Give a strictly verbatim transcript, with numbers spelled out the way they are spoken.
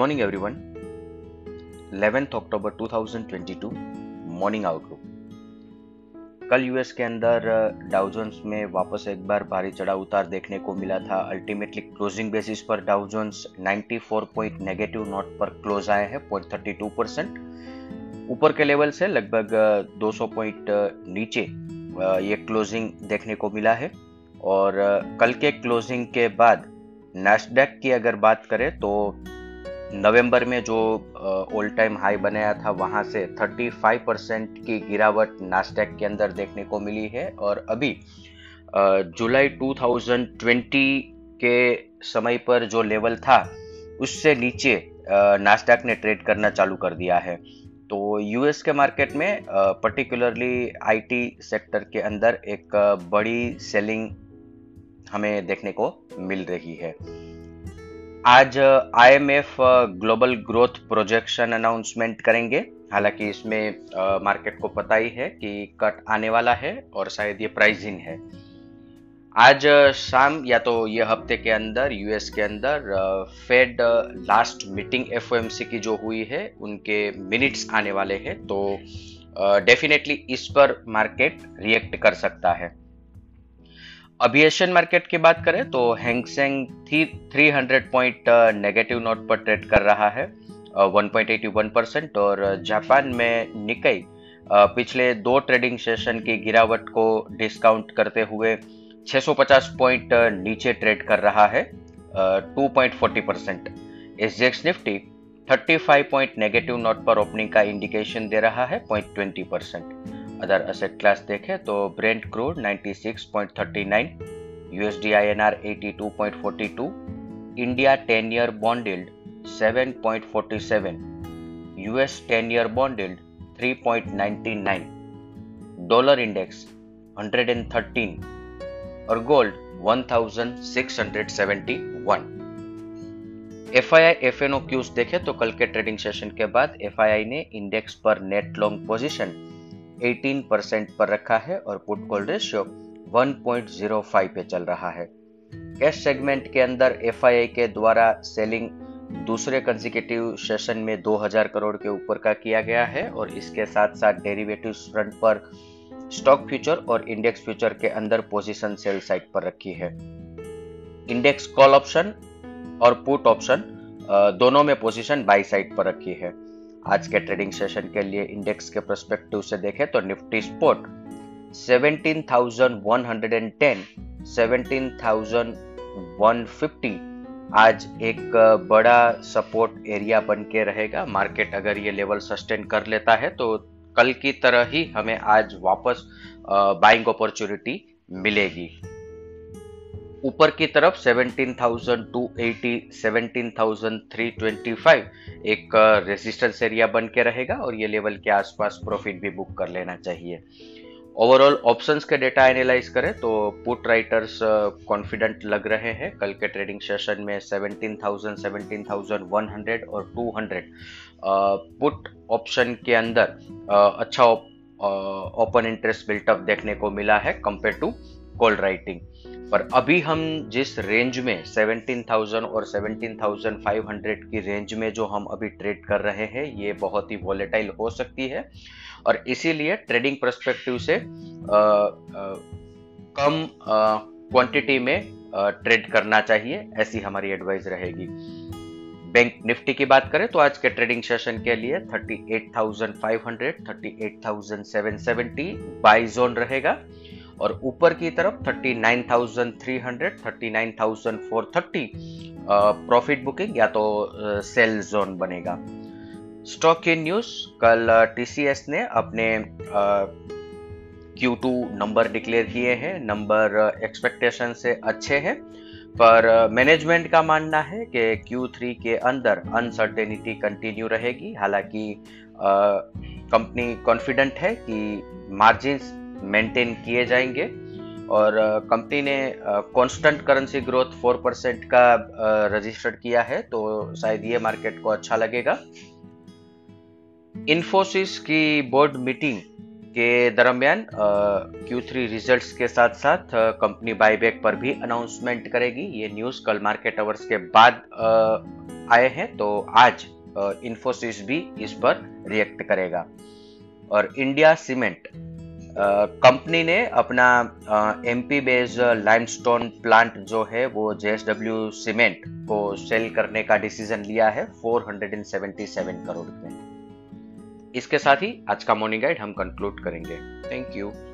morning everyone. eleventh अक्टूबर दो हज़ार बाईस मॉर्निंग आउटलुक। कल यूएस के अंदर डाउ जोन्स में वापस एक बार भारी चढ़ा उतार देखने को मिला था। अल्टीमेटली क्लोजिंग बेसिस पर डाउ जोन्स चौरानवे पॉइंट नेगेटिव नोट पर क्लोज आए हैं, पॉइंट थर्टी टू परसेंट ऊपर के लेवल से लगभग दो सौ पॉइंट नीचे ये क्लोजिंग देखने को मिला है। और कल के क्लोजिंग के बाद नैस्डैक की अगर बात करें तो नवंबर में जो ऑल टाइम हाई बनाया था वहां से पैंतीस परसेंट की गिरावट नैस्डैक के अंदर देखने को मिली है। और अभी जुलाई दो हज़ार बीस के समय पर जो लेवल था उससे नीचे नैस्डैक ने ट्रेड करना चालू कर दिया है। तो यूएस के मार्केट में पर्टिकुलरली आईटी सेक्टर के अंदर एक बड़ी सेलिंग हमें देखने को मिल रही है। आज IMF global growth projection announcement करेंगे। हालांकि इसमें मार्केट को पता ही है कि कट आने वाला है और शायद ये प्राइस इन है। आज शाम या तो ये हफ्ते के अंदर यूएस के अंदर फेड लास्ट मीटिंग एफओएमसी की जो हुई है उनके मिनट्स आने वाले हैं, तो डेफिनेटली इस पर मार्केट रिएक्ट कर सकता है। अभी एशियन मार्केट की बात करें तो हैंग सेंग तीन सौ पॉइंट नेगेटिव नोट पर ट्रेड कर रहा है, one point eight one percent. और जापान में निकेई पिछले दो ट्रेडिंग सेशन की गिरावट को डिस्काउंट करते हुए छह सौ पचास पॉइंट नीचे ट्रेड कर रहा है, two point forty percent. SGX Nifty पैंतीस पॉइंट नेगेटिव नोट पर ओपनिंग का इंडिकेशन दे रहा है, point twenty percent. Other asset class देखें तो ब्रेंट क्रूड छियानवे पॉइंट थर्टी नाइन, यूएसडी-आईएनआर बयासी point forty two, India ten year bond yield seven point forty seven, US ten year bond yield three point ninety nine, dollar index एक सौ तेरह और gold सोलह सौ इकहत्तर। एफआईआई एफएनओ क्यूज देखें तो कल के ट्रेडिंग सेशन के बाद एफआईआई ने इंडेक्स पर नेट लॉन्ग पोजीशन अठारह परसेंट पर रखा है और put call ratio one point zero five पे चल रहा है। कैश सेगमेंट के अंदर एफआईआई के द्वारा सेलिंग दूसरे कंसेक्यूटिव सेशन में दो हज़ार करोड़ के ऊपर का किया गया है। और इसके साथ साथ डेरिवेटिव्स फ्रंट पर स्टॉक फ्यूचर और इंडेक्स फ्यूचर के अंदर पोजीशन सेल साइड पर रखी है। इंडेक्स कॉल ऑप्शन और पुट ऑप्शन दोनों में पोजीशन बाई साइड पर रखी है। आज के ट्रेडिंग सेशन के लिए इंडेक्स के परस्पेक्टिव से देखें तो निफ्टी स्पॉट सत्रह हज़ार एक सौ दस, सत्रह हज़ार एक सौ पचास आज एक बड़ा सपोर्ट एरिया बन के रहेगा। मार्केट अगर ये लेवल सस्टेन कर लेता है तो कल की तरह ही हमें आज वापस बाइंग अपॉर्चुनिटी मिलेगी। ऊपर की तरफ सत्रह हज़ार दो सौ अस्सी, सत्रह हज़ार तीन सौ पच्चीस एक रेजिस्टेंस एरिया बन के रहेगा और ये लेवल के आसपास प्रॉफिट भी बुक कर लेना चाहिए। ओवरऑल ऑप्शंस के डेटा एनालाइज करें तो पुट राइटर्स कॉन्फिडेंट लग रहे हैं। कल के ट्रेडिंग सेशन में सत्रह हज़ार, सत्रह हज़ार एक सौ और दो सौ पुट ऑप्शन के अंदर uh, अच्छा ओपन इंटरेस्ट बिल्टअप देखने को मिला है कंपेयर टू कॉल राइटिंग। पर अभी हम जिस रेंज में सत्रह हज़ार और सत्रह हज़ार पाँच सौ की रेंज में जो हम अभी ट्रेड कर रहे हैं ये बहुत ही वॉलेटाइल हो सकती है। और इसीलिए ट्रेडिंग पर्सपेक्टिव से आ, आ, कम क्वांटिटी में आ, ट्रेड करना चाहिए, ऐसी हमारी एडवाइस रहेगी। बैंक निफ्टी की बात करें तो आज के ट्रेडिंग सेशन के लिए अड़तीस हज़ार पाँच सौ, अड़तीस हज़ार सात सौ सत्तर बाय जोन रहेगा। और ऊपर की तरफ उनतालीस हज़ार तीन सौ, उनतालीस हज़ार चार सौ तीस प्रॉफिट बुकिंग या तो सेल जोन बनेगा। स्टॉक इन न्यूज, कल टीसीएस ने अपने क्यू टू नंबर डिक्लेयर किए हैं। नंबर एक्सपेक्टेशन से अच्छे हैं, पर मैनेजमेंट का मानना है कि क्यू थ्री के अंदर अनसर्टेनिटी कंटिन्यू रहेगी। हालांकि कंपनी कॉन्फिडेंट है कि मार्जिन्स मेंटेन किए जाएंगे। और कंपनी ने कांस्टेंट करेंसी ग्रोथ चार परसेंट का रजिस्टर किया है, तो शायद ये मार्केट को अच्छा लगेगा। इन्फोसिस की बोर्ड मीटिंग के दरमियान क्यू थ्री रिजल्ट्स के साथ साथ कंपनी बायबैक पर भी अनाउंसमेंट करेगी। ये न्यूज कल मार्केट आवर्स के बाद आ, आए हैं, तो आज इंफोसिस भी इस पर रिएक्ट करेगा। और इंडिया सीमेंट कंपनी ने अपना एमपी बेस्ड लाइमस्टोन प्लांट जो है वो जेएसडब्ल्यू सीमेंट को सेल करने का डिसीजन लिया है चार सौ सतहत्तर करोड़ में। इसके साथ ही आज का मॉर्निंग गाइड हम कंक्लूड करेंगे। Thank you.